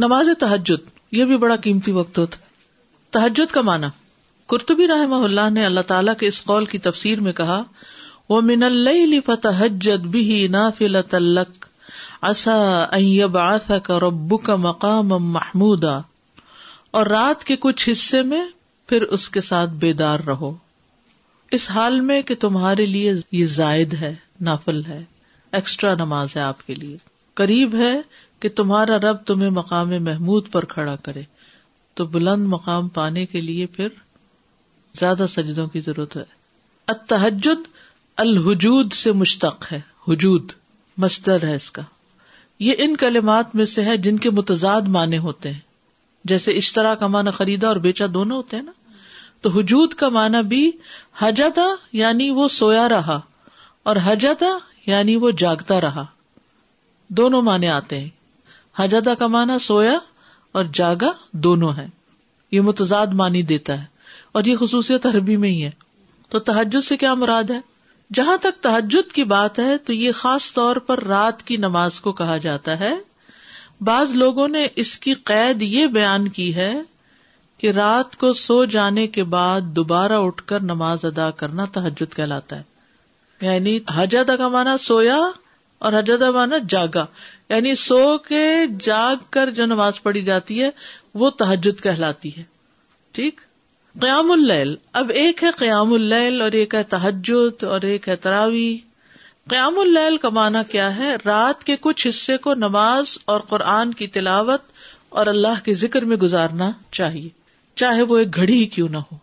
نماز تہجد یہ بھی بڑا قیمتی وقت ہوتا ہے. تہجد کا معنی قرطبی رحمہ اللہ نے اللہ تعالیٰ کے اس قول کی تفسیر میں کہا وَمِنَ اللَّيْلِ فَتَهَجَّدْ بِهِ نَافِلَةً لَكَ عَسَىٰ أَن يَبْعَثَكَ رَبُّكَ مَقَامًا مَحْمُودًا. اور رات کے کچھ حصے میں پھر اس کے ساتھ بیدار رہو اس حال میں کہ تمہارے لیے یہ زائد ہے, نافل ہے, ایکسٹرا نماز ہے آپ کے لیے, قریب ہے کہ تمہارا رب تمہیں مقام محمود پر کھڑا کرے. تو بلند مقام پانے کے لیے پھر زیادہ سجدوں کی ضرورت ہے. التہجد الحجود سے مشتق ہے, حجود مصدر ہے اس کا. یہ ان کلمات میں سے ہے جن کے متضاد معنی ہوتے ہیں, جیسے اشترا کا معنی خریدا اور بیچا دونوں ہوتے ہیں نا. تو حجود کا معنی بھی حجدا یعنی وہ سویا رہا, اور حجدا یعنی وہ جاگتا رہا, دونوں معنی آتے ہیں. حجدا کا معنی سویا اور جاگا دونوں ہے, یہ متضاد معنی دیتا ہے اور یہ خصوصیت عربی میں ہی ہے. تو تہجد سے کیا مراد ہے؟ جہاں تک تہجد کی بات ہے تو یہ خاص طور پر رات کی نماز کو کہا جاتا ہے. بعض لوگوں نے اس کی قید یہ بیان کی ہے کہ رات کو سو جانے کے بعد دوبارہ اٹھ کر نماز ادا کرنا تہجد کہلاتا ہے. یعنی حجدا کا معنی سویا اور حجدا معنی جاگا, یعنی سو کے جاگ کر جو نماز پڑھی جاتی ہے وہ تہجد کہلاتی ہے. ٹھیک. قیام اللیل, اب ایک ہے قیام اللیل اور ایک ہے تہجد اور ایک ہے تراوی. قیام اللیل کا معنی کیا ہے؟ رات کے کچھ حصے کو نماز اور قرآن کی تلاوت اور اللہ کے ذکر میں گزارنا چاہیے, چاہے وہ ایک گھڑی ہی کیوں نہ ہو,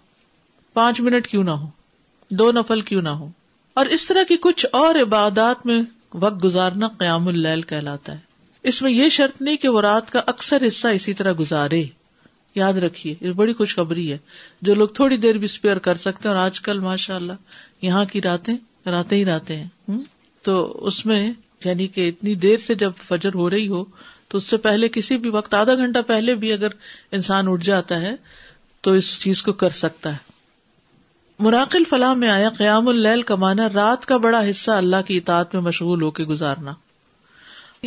5 منٹ کیوں نہ ہو, 2 نفل کیوں نہ ہو. اور اس طرح کی کچھ اور عبادات میں وقت گزارنا قیام اللیل کہلاتا ہے. اس میں یہ شرط نہیں کہ وہ رات کا اکثر حصہ اسی طرح گزارے. یاد رکھیے یہ بڑی خوشخبری ہے جو لوگ تھوڑی دیر بھی اسپیئر کر سکتے ہیں, اور آج کل ماشاء اللہ یہاں کی راتیں ہی راتیں ہیں. تو اس میں یعنی کہ اتنی دیر سے جب فجر ہو رہی ہو تو اس سے پہلے کسی بھی وقت, آدھا گھنٹہ پہلے بھی اگر انسان اٹھ جاتا ہے تو اس چیز کو کر سکتا ہے. مراقِ الفلاح میں آیا قیام اللیل کا معنی رات کا بڑا حصہ اللہ کی اطاعت میں مشغول ہو کے گزارنا,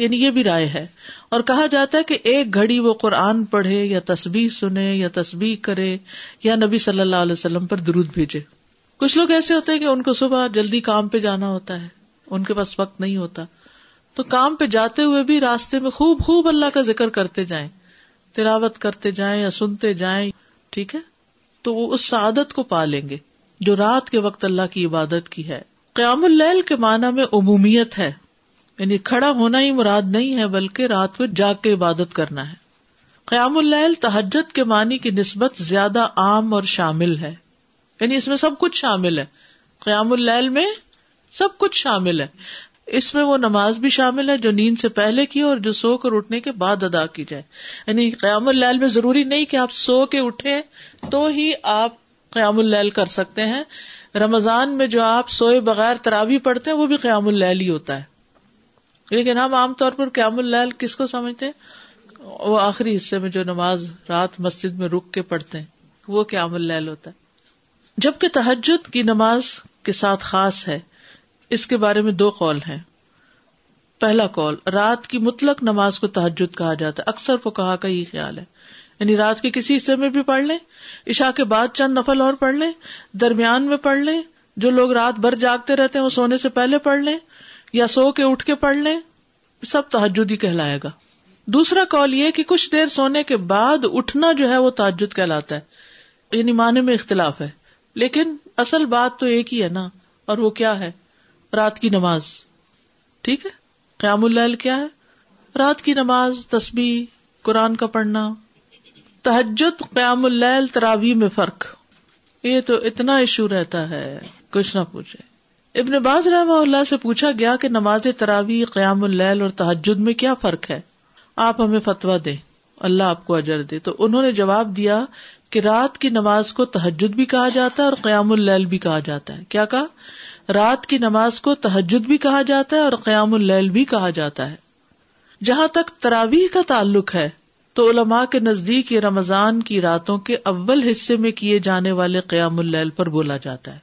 یعنی یہ بھی رائے ہے. اور کہا جاتا ہے کہ ایک گھڑی وہ قرآن پڑھے یا تسبیح سنے یا تسبیح کرے یا نبی صلی اللہ علیہ وسلم پر درود بھیجے. کچھ لوگ ایسے ہوتے ہیں کہ ان کو صبح جلدی کام پہ جانا ہوتا ہے, ان کے پاس وقت نہیں ہوتا, تو کام پہ جاتے ہوئے بھی راستے میں خوب اللہ کا ذکر کرتے جائیں, تلاوت کرتے جائیں یا سنتے جائیں. ٹھیک ہے, تو وہ اس سعادت کو پا لیں گے جو رات کے وقت اللہ کی عبادت کی ہے. قیام اللیل کے معنی میں عمومیت ہے, یعنی کھڑا ہونا ہی مراد نہیں ہے بلکہ رات کو جاگ کے عبادت کرنا ہے. قیام اللیل تہجد کے معنی کی نسبت زیادہ عام اور شامل ہے, یعنی اس میں سب کچھ شامل ہے. قیام اللیل میں سب کچھ شامل ہے. اس میں وہ نماز بھی شامل ہے جو نیند سے پہلے کی اور جو سو کر اٹھنے کے بعد ادا کی جائے. یعنی قیام اللیل میں ضروری نہیں کہ آپ سو کے اٹھیں تو ہی آپ قیام اللیل کر سکتے ہیں. رمضان میں جو آپ سوئے بغیر تراویح پڑھتے ہیں وہ بھی قیام اللیل ہی ہوتا ہے, لیکن ہم عام طور پر قیام اللیل کس کو سمجھتے ہیں؟ وہ آخری حصے میں جو نماز رات مسجد میں رک کے پڑھتے ہیں وہ قیام اللیل ہوتا ہے, جبکہ تہجد کی نماز کے ساتھ خاص ہے. اس کے بارے میں 2 قول ہیں. پہلا قول, رات کی مطلق نماز کو تہجد کہا جاتا ہے, اکثر فقہا کا یہ خیال ہے, یعنی رات کے کسی حصے میں بھی پڑھ لیں, عشاء کے بعد چند نفل اور پڑھ لیں, درمیان میں پڑھ لیں, جو لوگ رات بھر جاگتے رہتے ہیں وہ سونے سے پہلے پڑھ لیں یا سو کے اٹھ کے پڑھ لیں, سب تہجد ہی کہلائے گا. دوسرا قول یہ کہ کچھ دیر سونے کے بعد اٹھنا جو ہے وہ تہجد کہلاتا ہے, یعنی معنی میں اختلاف ہے, لیکن اصل بات تو ایک ہی ہے نا, اور وہ کیا ہے؟ رات کی نماز. ٹھیک ہے, قیام اللیل کیا ہے؟ رات کی نماز, تسبیح, قرآن کا پڑھنا. تہجد, قیام اللیل, تراویح میں فرق یہ تو اتنا ایشو رہتا ہے کچھ نہ پوچھے. ابن باز رحمہ اللہ سے پوچھا گیا کہ نماز تراویح, قیام اللیل اور تہجد میں کیا فرق ہے, آپ ہمیں فتویٰ دیں, اللہ آپ کو اجر دے. تو انہوں نے جواب دیا کہ رات کی نماز کو تہجد بھی کہا جاتا ہے اور قیام اللیل بھی کہا جاتا ہے. کیا کہا؟ رات کی نماز کو تہجد بھی کہا جاتا ہے اور قیام اللیل بھی کہا جاتا ہے. جہاں تک تراویح کا تعلق ہے تو علماء کے نزدیک یہ رمضان کی راتوں کے اول حصے میں کیے جانے والے قیام اللیل پر بولا جاتا ہے,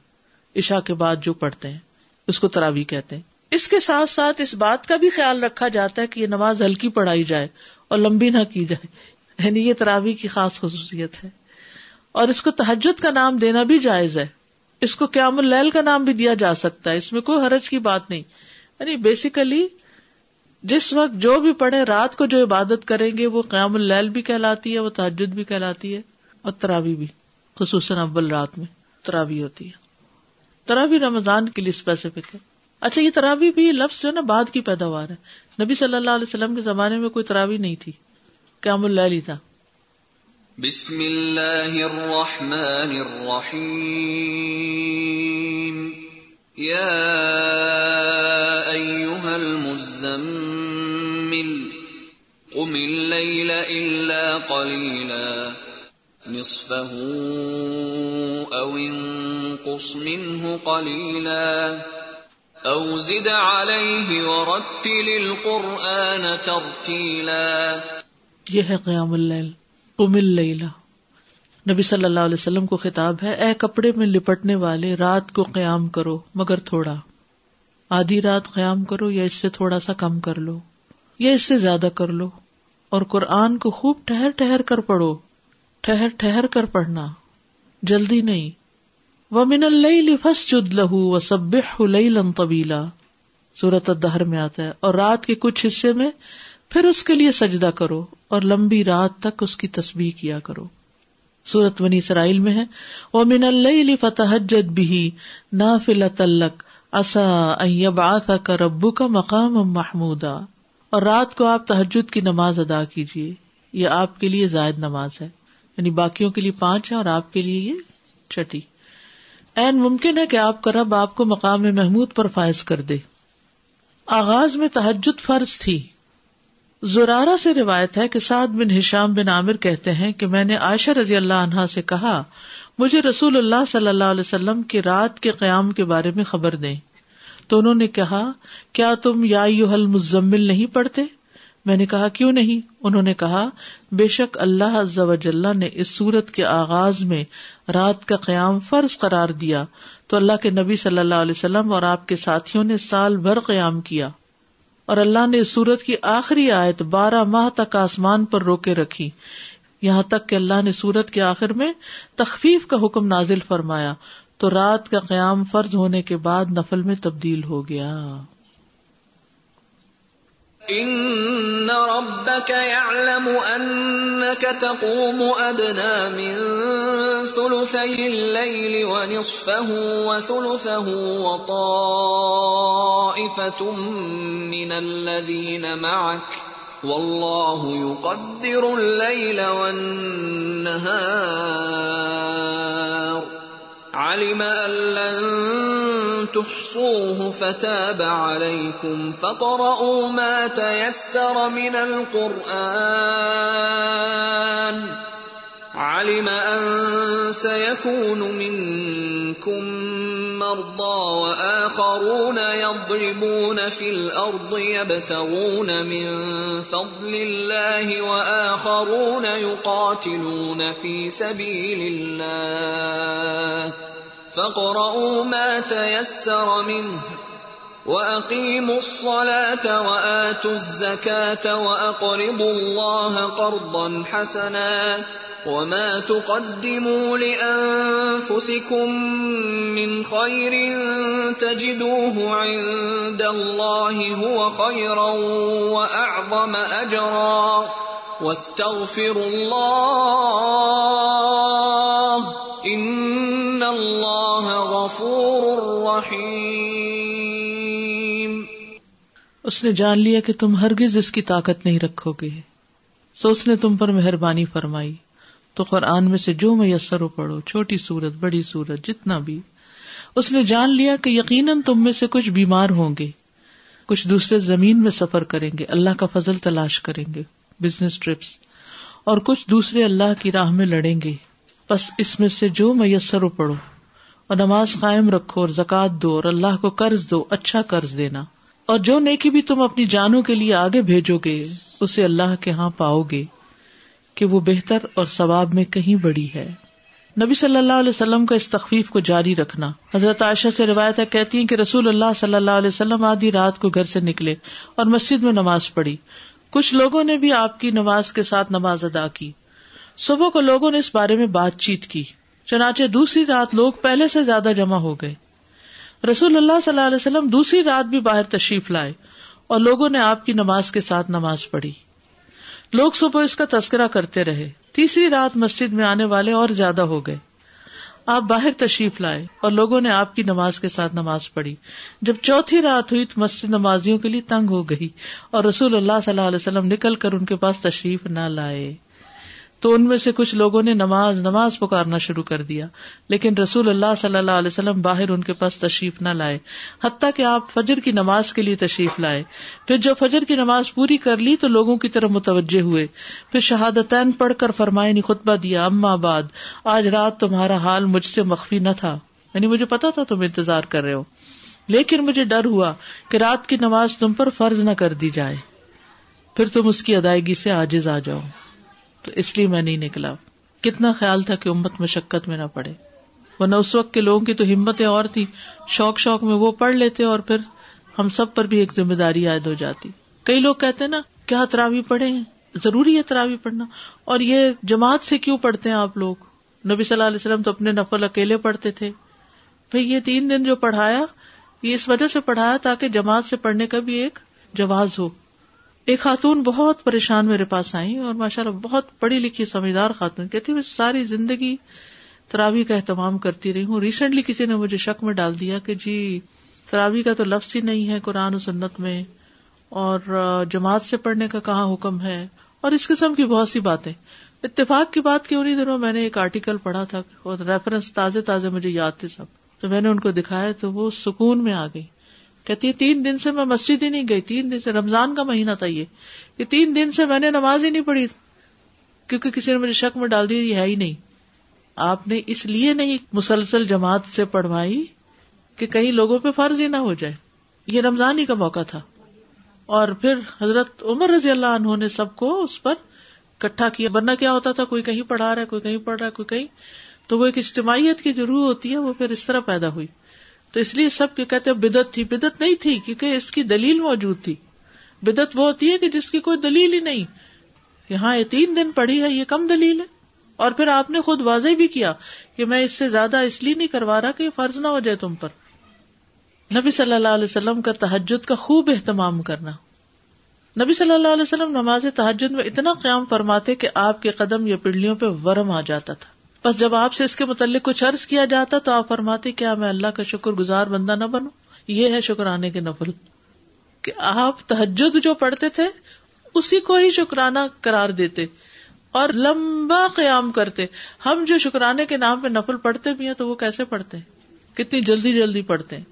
عشاء کے بعد جو پڑھتے ہیں اس کو تراویح کہتے ہیں. اس کے ساتھ ساتھ اس بات کا بھی خیال رکھا جاتا ہے کہ یہ نماز ہلکی پڑھائی جائے اور لمبی نہ کی جائے, یعنی یہ تراویح کی خاص خصوصیت ہے. اور اس کو تہجد کا نام دینا بھی جائز ہے, اس کو قیام اللیل کا نام بھی دیا جا سکتا ہے, اس میں کوئی حرج کی بات نہیں. یعنی بیسیکلی جس وقت جو بھی پڑھے, رات کو جو عبادت کریں گے وہ قیام اللیل بھی کہلاتی ہے, وہ تہجد بھی کہلاتی ہے, اور تراویح بھی, خصوصاً اول رات میں تراویح ہوتی ہے. تراویح رمضان کے لیے اسپیسیفک ہے. اچھا, یہ تراویح بھی لفظ جو ہے نا بعد کی پیداوار ہے, نبی صلی اللہ علیہ وسلم کے زمانے میں کوئی تراویح نہیں تھی, قیام اللیل ہی تھا. بسم اللہ الرحمن الرحیم, یا ایہا المزمل قم اللیل الا قلیلا نصفه او انقص منه قلیلا او زد علیہ ورتل القرآن ترتیلا. یہ ہے قیام اللیل, قم اللیلہ. نبی صلی اللہ علیہ وسلم کو خطاب ہے, اے کپڑے میں لپٹنے والے, رات کو قیام کرو مگر تھوڑا. آدھی رات قیام کرو یا اس سے تھوڑا سا کم کر لو یا اس سے زیادہ کر لو, اور قرآن کو خوب ٹہر ٹہر کر پڑھو, ٹہر ٹہر کر پڑھنا, جلدی نہیں. وَمِنَ اللَّيْلِ فَسْجُدْ لَهُ وَسَبِّحْهُ لَيْلًا طَوِيلًا, سورۃ الدہر میں آتا ہے. اور رات کے کچھ حصے میں پھر اس کے لیے سجدہ کرو اور لمبی رات تک اس کی تسبیح کیا کرو. سورۃ بنی اسرائیل میں ہے, وَمِنَ اللَّيْلِ فَتَہجَّد بِهِ نَافِلَةً لَّكَ عَسَىٰ أَن يَبْعَثَكَ رَبُّكَ مَقَامًا مَّحْمُودًا. اور رات کو آپ تہجد کی نماز ادا کیجیے, یہ آپ کے لیے زائد نماز ہے, یعنی باقیوں کے لیے 5 ہے اور آپ کے لیے یہ 6. این ممکن ہے کہ آپ کا رب آپ کو مقام محمود پر فائز کر دے. آغاز میں تہجد فرض تھی. زرارہ سے روایت ہے کہ سعد بن ہشام بن عامر کہتے ہیں کہ میں نے عائشہ رضی اللہ عنہا سے کہا, مجھے رسول اللہ صلی اللہ علیہ وسلم کی رات کے قیام کے بارے میں خبر دیں. تو انہوں نے کہا, کیا تم یا ایھا المزمل نہیں پڑھتے؟ میں نے کہا, کیوں نہیں؟ انہوں نے کہا, بے شک اللہ عز و جل نے اس سورت کے آغاز میں رات کا قیام فرض قرار دیا, تو اللہ کے نبی صلی اللہ علیہ وسلم اور آپ کے ساتھیوں نے سال بھر قیام کیا, اور اللہ نے اس سورت کی آخری آیت 12 ماہ تک آسمان پر روکے رکھی, یہاں تک کہ اللہ نے سورت کے آخر میں تخفیف کا حکم نازل فرمایا, تو رات کا قیام فرض ہونے کے بعد نفل میں تبدیل ہو گیا. ان ربك يعلم انك تقوم ادنى من ثلثي الليل ونصفه وثلثه وطائفة من الذين معك والله يقدر الليل والنهار علم ان لن تحصوه فتاب عليكم فقرؤوا ما تيسر من القرآن علم أن سيكون منكم مرضى وآخرون يضربون في الأرض يبتغون من فضل الله وآخرون يقاتلون في سبيل الله فَقْرَؤُوا مَا تَيَسَّرَ مِنْهُ وَأَقِيمُوا الصَّلَاةَ وَآتُوا الزَّكَاةَ وَأَقْرِضُوا اللَّهَ قَرْضًا حَسَنًا وَمَا تُقَدِّمُوا لِأَنفُسِكُم مِّنْ خَيْرٍ تَجِدُوهُ عِندَ اللَّهِ هُوَ خَيْرًا وَأَعْظَمَ أَجْرًا وَاسْتَغْفِرُوا اللَّهَ ان اللہ غفور رحیم. اس نے جان لیا کہ تم ہرگز اس کی طاقت نہیں رکھو گے, سو اس نے تم پر مہربانی فرمائی, تو قرآن میں سے جو میسر ہو پڑھو, چھوٹی سورت, بڑی سورت, جتنا بھی. اس نے جان لیا کہ یقیناً تم میں سے کچھ بیمار ہوں گے, کچھ دوسرے زمین میں سفر کریں گے, اللہ کا فضل تلاش کریں گے, بزنس ٹرپس, اور کچھ دوسرے اللہ کی راہ میں لڑیں گے, بس اس میں سے جو میسر ہو پڑھو, اور نماز قائم رکھو اور زکات دو اور اللہ کو قرض دو, اچھا قرض دینا, اور جو نیکی بھی تم اپنی جانوں کے لیے آگے بھیجو گے اسے اللہ کے ہاں پاؤ گے کہ وہ بہتر اور ثواب میں کہیں بڑی ہے. نبی صلی اللہ علیہ وسلم کا اس تخفیف کو جاری رکھنا. حضرت عائشہ سے روایت ہے, کہتی ہیں کہ رسول اللہ صلی اللہ علیہ وسلم آدھی رات کو گھر سے نکلے اور مسجد میں نماز پڑھی. کچھ لوگوں نے بھی آپ کی نماز کے ساتھ نماز ادا کی. صبح کو لوگوں نے اس بارے میں بات چیت کی، چنانچہ دوسری رات لوگ پہلے سے زیادہ جمع ہو گئے. رسول اللہ صلی اللہ علیہ وسلم دوسری رات بھی باہر تشریف لائے اور لوگوں نے آپ کی نماز کے ساتھ نماز پڑھی. لوگ صبح اس کا تذکرہ کرتے رہے. تیسری رات مسجد میں آنے والے اور زیادہ ہو گئے. آپ باہر تشریف لائے اور لوگوں نے آپ کی نماز کے ساتھ نماز پڑھی. جب چوتھی رات ہوئی تو مسجد نمازیوں کے لیے تنگ ہو گئی اور رسول اللہ صلی اللہ علیہ وسلم نکل کر ان کے پاس تشریف نہ لائے، تو ان میں سے کچھ لوگوں نے نماز نماز پکارنا شروع کر دیا، لیکن رسول اللہ صلی اللہ علیہ وسلم باہر ان کے پاس تشریف نہ لائے حتیٰ کہ آپ فجر کی نماز کے لیے تشریف لائے. پھر جب فجر کی نماز پوری کر لی تو لوگوں کی طرف متوجہ ہوئے، پھر شہادتین پڑھ کر فرمائے نے خطبہ دیا، اما بعد، آج رات تمہارا حال مجھ سے مخفی نہ تھا، یعنی مجھے پتا تھا تم انتظار کر رہے ہو، لیکن مجھے ڈر ہوا کہ رات کی نماز تم پر فرض نہ کر دی جائے، پھر تم اس کی ادائیگی سے عاجز آ جاؤ، تو اس لیے میں نہیں نکلا. کتنا خیال تھا کہ امت مشقت میں نہ پڑے، ورنہ اس وقت کے لوگوں کی تو ہمتیں اور تھی، شوق میں وہ پڑھ لیتے اور پھر ہم سب پر بھی ایک ذمہ داری عائد ہو جاتی. کئی لوگ کہتے ہیں نا، کیا تراوی پڑھے، ضروری ہے تراوی پڑھنا، اور یہ جماعت سے کیوں پڑھتے ہیں آپ لوگ، نبی صلی اللہ علیہ وسلم تو اپنے نفل اکیلے پڑھتے تھے، پھر یہ 3 دن جو پڑھایا یہ اس وجہ سے پڑھایا تاکہ جماعت سے پڑھنے کا بھی ایک جواز ہو. ایک خاتون بہت پریشان میرے پاس آئی اور ماشاءاللہ بہت پڑھی لکھی سمجھدار خاتون، کہتی میں ساری زندگی تراویح کا اہتمام کرتی رہی ہوں، ریسنٹلی کسی نے مجھے شک میں ڈال دیا کہ جی تراویح کا تو لفظ ہی نہیں ہے قرآن و سنت میں، اور جماعت سے پڑھنے کا کہاں حکم ہے، اور اس قسم کی بہت سی باتیں. اتفاق کی بات کہ انہی دنوں میں نے ایک آرٹیکل پڑھا تھا اور ریفرنس تازے مجھے یاد تھے سب، تو میں نے ان کو دکھایا تو وہ سکون میں آ گئی. کہتی ہے 3 دن سے میں مسجد ہی نہیں گئی، 3 دن سے، رمضان کا مہینہ تھا یہ، کہ 3 دن سے میں نے نماز ہی نہیں پڑھی کیونکہ کسی نے مجھے شک میں ڈال دی یہ ہے ہی نہیں. آپ نے اس لیے نہیں مسلسل جماعت سے پڑھوائی کہ کئی لوگوں پہ فرض ہی نہ ہو جائے. یہ رمضان ہی کا موقع تھا، اور پھر حضرت عمر رضی اللہ عنہ نے سب کو اس پر اکٹھا کیا، ورنہ کیا ہوتا تھا کوئی کہیں پڑھا رہا ہے، کوئی کہیں پڑھ رہا ہے، کوئی کہیں، تو وہ ایک اجتماعیت کی جو روح ہوتی ہے وہ پھر اس طرح پیدا ہوئی. تو اس لیے سب کے کہتے ہیں بدعت تھی، بدعت نہیں تھی کیونکہ اس کی دلیل موجود تھی. بدعت وہ ہوتی ہے کہ جس کی کوئی دلیل ہی نہیں. یہاں یہ 3 دن پڑھی ہے یہ کم دلیل ہے، اور پھر آپ نے خود واضح بھی کیا کہ میں اس سے زیادہ اس لیے نہیں کروا رہا کہ فرض نہ ہو جائے تم پر. نبی صلی اللہ علیہ وسلم کا تہجد کا خوب اہتمام کرنا، نبی صلی اللہ علیہ وسلم نماز تہجد میں اتنا قیام فرماتے کہ آپ کے قدم یا پنڈلیوں پہ ورم آ جاتا تھا. بس جب آپ سے اس کے متعلق کچھ عرض کیا جاتا تو آپ فرماتے کیا میں اللہ کا شکر گزار بندہ نہ بنوں. یہ ہے شکرانے کے نفل، کہ آپ تہجد جو پڑھتے تھے اسی کو ہی شکرانہ قرار دیتے اور لمبا قیام کرتے. ہم جو شکرانے کے نام پہ نفل پڑھتے بھی ہیں تو وہ کیسے پڑھتے ہیں، کتنی جلدی پڑھتے ہیں.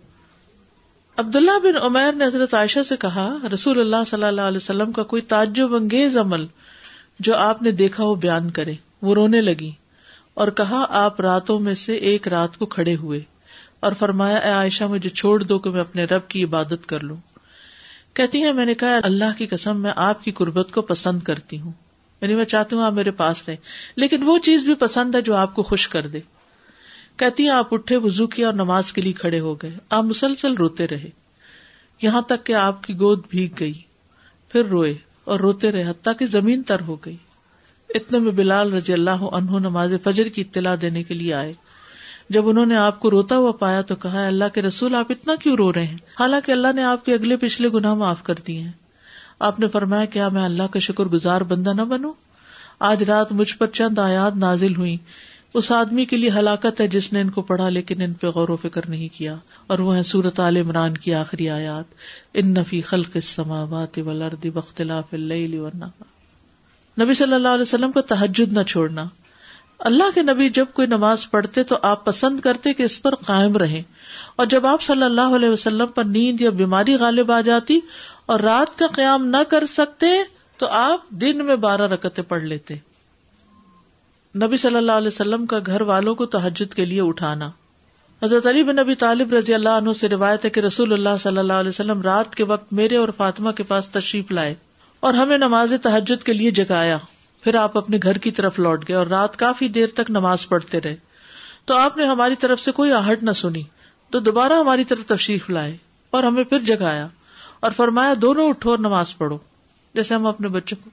عبداللہ بن عمیر نے حضرت عائشہ سے کہا، رسول اللہ صلی اللہ علیہ وسلم کا کوئی تعجب انگیز عمل جو آپ نے دیکھا ہو بیان کرے. وہ رونے لگی اور کہا آپ راتوں میں سے ایک رات کو کھڑے ہوئے اور فرمایا اے عائشہ مجھے چھوڑ دو کہ میں اپنے رب کی عبادت کر لوں. کہتی ہیں میں نے کہا اللہ کی قسم میں آپ کی قربت کو پسند کرتی ہوں، یعنی میں چاہتی ہوں آپ میرے پاس رہیں، لیکن وہ چیز بھی پسند ہے جو آپ کو خوش کر دے. کہتی ہیں آپ اٹھے، وضو کیا اور نماز کے لیے کھڑے ہو گئے. آپ مسلسل روتے رہے یہاں تک کہ آپ کی گود بھیگ گئی، پھر روئے اور روتے رہے حتیٰ کہ زمین تر ہو گئی. اتنے میں بلال رضی اللہ عنہ نماز فجر کی اطلاع دینے کے لیے آئے. جب انہوں نے آپ کو روتا ہوا پایا تو کہا اللہ کے رسول آپ اتنا کیوں رو رہے ہیں، حالانکہ اللہ نے آپ کے اگلے پچھلے گناہ معاف کر دیے ہیں. آپ نے فرمایا کیا میں اللہ کا شکر گزار بندہ نہ بنوں. آج رات مجھ پر چند آیات نازل ہوئی، اس آدمی کے لیے ہلاکت ہے جس نے ان کو پڑھا لیکن ان پہ غور و فکر نہیں کیا، اور وہ ہیں سورۃ آل عمران کی آخری آیات، ان فی خلق السماوات والارض واختلاف اللیل والنہار. نبی صلی اللہ علیہ وسلم کو تہجد نہ چھوڑنا. اللہ کے نبی جب کوئی نماز پڑھتے تو آپ پسند کرتے کہ اس پر قائم رہیں، اور جب آپ صلی اللہ علیہ وسلم پر نیند یا بیماری غالب آ جاتی اور رات کا قیام نہ کر سکتے تو آپ دن میں 12 رکعتیں پڑھ لیتے. نبی صلی اللہ علیہ وسلم کا گھر والوں کو تہجد کے لیے اٹھانا. حضرت علی بن ابی طالب رضی اللہ عنہ سے روایت ہے کہ رسول اللہ صلی اللہ علیہ وسلم رات کے وقت میرے اور فاطمہ کے پاس تشریف لائے اور ہمیں نماز تہجد کے لیے جگایا، پھر آپ اپنے گھر کی طرف لوٹ گئے اور رات کافی دیر تک نماز پڑھتے رہے. تو آپ نے ہماری طرف سے کوئی آہٹ نہ سنی تو دوبارہ ہماری طرف تشریف لائے اور ہمیں پھر جگایا اور فرمایا دونوں اٹھو اور نماز پڑھو. جیسے ہم اپنے بچوں کو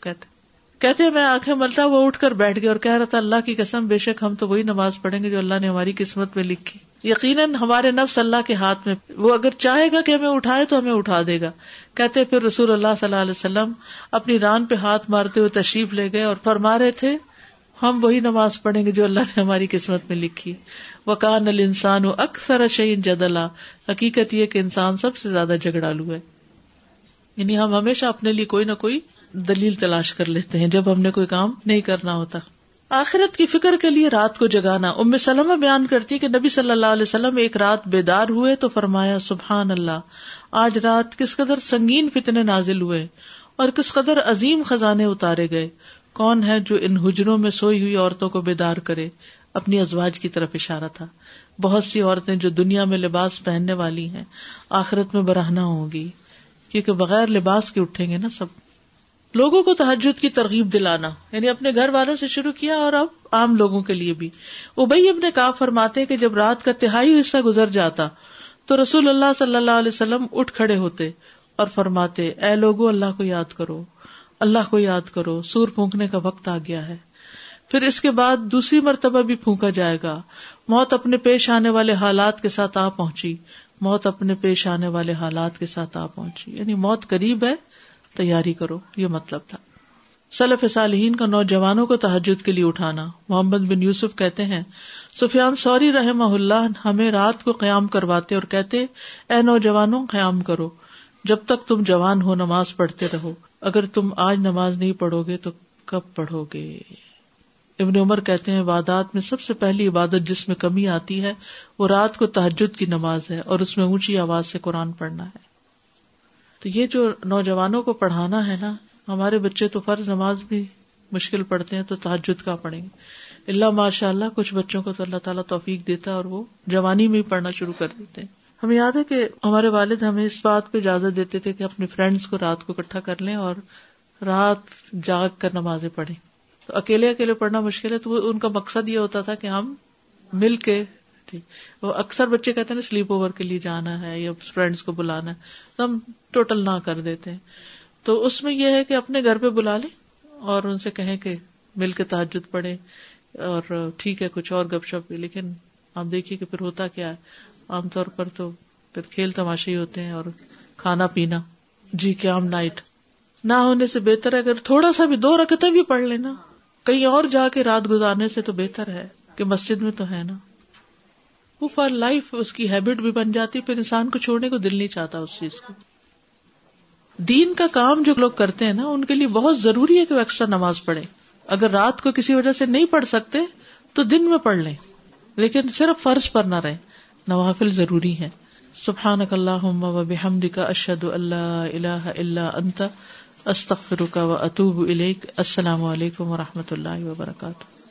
کہتے ہیں میں آنکھیں ملتا وہ اٹھ کر بیٹھ گیا اور کہہ رہا تھا اللہ کی قسم بے شک ہم تو وہی نماز پڑھیں گے جو اللہ نے ہماری قسمت میں لکھی. یقیناً ہمارے نفس اللہ کے ہاتھ میں، وہ اگر چاہے گا کہ ہمیں اٹھائے تو ہمیں اٹھا دے گا. کہتے پھر رسول اللہ صلی اللہ علیہ وسلم اپنی ران پہ ہاتھ مارتے ہوئے تشریف لے گئے اور فرما رہے تھے ہم وہی نماز پڑھیں گے جو اللہ نے ہماری قسمت میں لکھی. وکان الانسان اکثر شیء جدلا، حقیقت یہ کہ انسان سب سے زیادہ جھگڑالو ہے. یعنی ہم ہمیشہ اپنے لیے کوئی نہ کوئی دلیل تلاش کر لیتے ہیں جب ہم نے کوئی کام نہیں کرنا ہوتا. آخرت کی فکر کے لیے رات کو جگانا. ام سلمہ بیان کرتی کہ نبی صلی اللہ علیہ وسلم ایک رات بیدار ہوئے تو فرمایا سبحان اللہ، آج رات کس قدر سنگین فتنے نازل ہوئے اور کس قدر عظیم خزانے اتارے گئے. کون ہے جو ان حجروں میں سوئی ہوئی عورتوں کو بیدار کرے؟ اپنی ازواج کی طرف اشارہ تھا. بہت سی عورتیں جو دنیا میں لباس پہننے والی ہیں آخرت میں برہنہ ہوں گی، کیونکہ بغیر لباس کے اٹھیں گے نا. سب لوگوں کو تہجد کی ترغیب دلانا، یعنی اپنے گھر والوں سے شروع کیا اور اب عام لوگوں کے لیے بھی. ابی ابن کعب فرماتے ہیں کہ جب رات کا تہائی حصہ گزر جاتا تو رسول اللہ صلی اللہ علیہ وسلم اٹھ کھڑے ہوتے اور فرماتے اے لوگو اللہ کو یاد کرو، اللہ کو یاد کرو، سور پھونکنے کا وقت آ گیا ہے. پھر اس کے بعد دوسری مرتبہ بھی پھونکا جائے گا. موت اپنے پیش آنے والے حالات کے ساتھ آ پہنچی، موت اپنے پیش آنے والے حالات کے ساتھ آ پہنچی، یعنی موت قریب ہے، تیاری کرو، یہ مطلب تھا. سلف صالحین کا نوجوانوں کو تہجد کے لیے اٹھانا. محمد بن یوسف کہتے ہیں سفیان ثوری رحمہ اللہ ہمیں رات کو قیام کرواتے اور کہتے اے نوجوانوں قیام کرو، جب تک تم جوان ہو نماز پڑھتے رہو، اگر تم آج نماز نہیں پڑھو گے تو کب پڑھو گے. ابن عمر کہتے ہیں عبادات میں سب سے پہلی عبادت جس میں کمی آتی ہے وہ رات کو تہجد کی نماز ہے، اور اس میں اونچی آواز سے قرآن پڑھنا ہے. تو یہ جو نوجوانوں کو پڑھانا ہے نا، ہمارے بچے تو فرض نماز بھی مشکل پڑھتے ہیں تو تہجد کا پڑھیں گے. اللہ ماشاء اللہ کچھ بچوں کو تو اللہ تعالیٰ توفیق دیتا ہے اور وہ جوانی میں ہی پڑھنا شروع کر دیتے ہیں. ہمیں یاد ہے کہ ہمارے والد ہمیں اس بات پہ اجازت دیتے تھے کہ اپنے فرینڈز کو رات کو اکٹھا کر لیں اور رات جاگ کر نمازیں پڑھیں. تو اکیلے اکیلے پڑھنا مشکل ہے، تو ان کا مقصد یہ ہوتا تھا کہ ہم مل کے. وہ اکثر بچے کہتے ہیں سلیپ اوور کے لیے جانا ہے یا فرینڈز کو بلانا ہے، تو ہم ٹوٹل نہ کر دیتے ہیں. تو اس میں یہ ہے کہ اپنے گھر پہ بلا لیں اور ان سے کہیں کہ مل کے تہجد پڑھیں، اور ٹھیک ہے کچھ اور گپ شپ. لیکن آپ دیکھیے کہ پھر ہوتا کیا ہے، عام طور پر تو پھر کھیل تماشے ہی ہوتے ہیں اور کھانا پینا، جی قیام نائٹ. نہ ہونے سے بہتر ہے اگر تھوڑا سا بھی، 2 رکعتیں بھی پڑھ لینا کہیں اور جا کے رات گزارنے سے تو بہتر ہے کہ مسجد میں تو ہے نا. وہ فار لائف اس کی ہیبٹ بھی بن جاتی، پھر انسان کو چھوڑنے کو دل نہیں چاہتا اس چیز کو. دین کا کام جو لوگ کرتے ہیں نا، ان کے لیے بہت ضروری ہے کہ وہ ایکسٹرا نماز پڑھیں. اگر رات کو کسی وجہ سے نہیں پڑھ سکتے تو دن میں پڑھ لیں، لیکن صرف فرض پر نہ رہیں، نوافل ضروری ہیں. سبحانک اللہم و بحمدک، اشہد ان لا الہ الا انت، استغفرک و اتوب الیک. السلام علیکم و رحمۃ اللہ وبرکاتہ.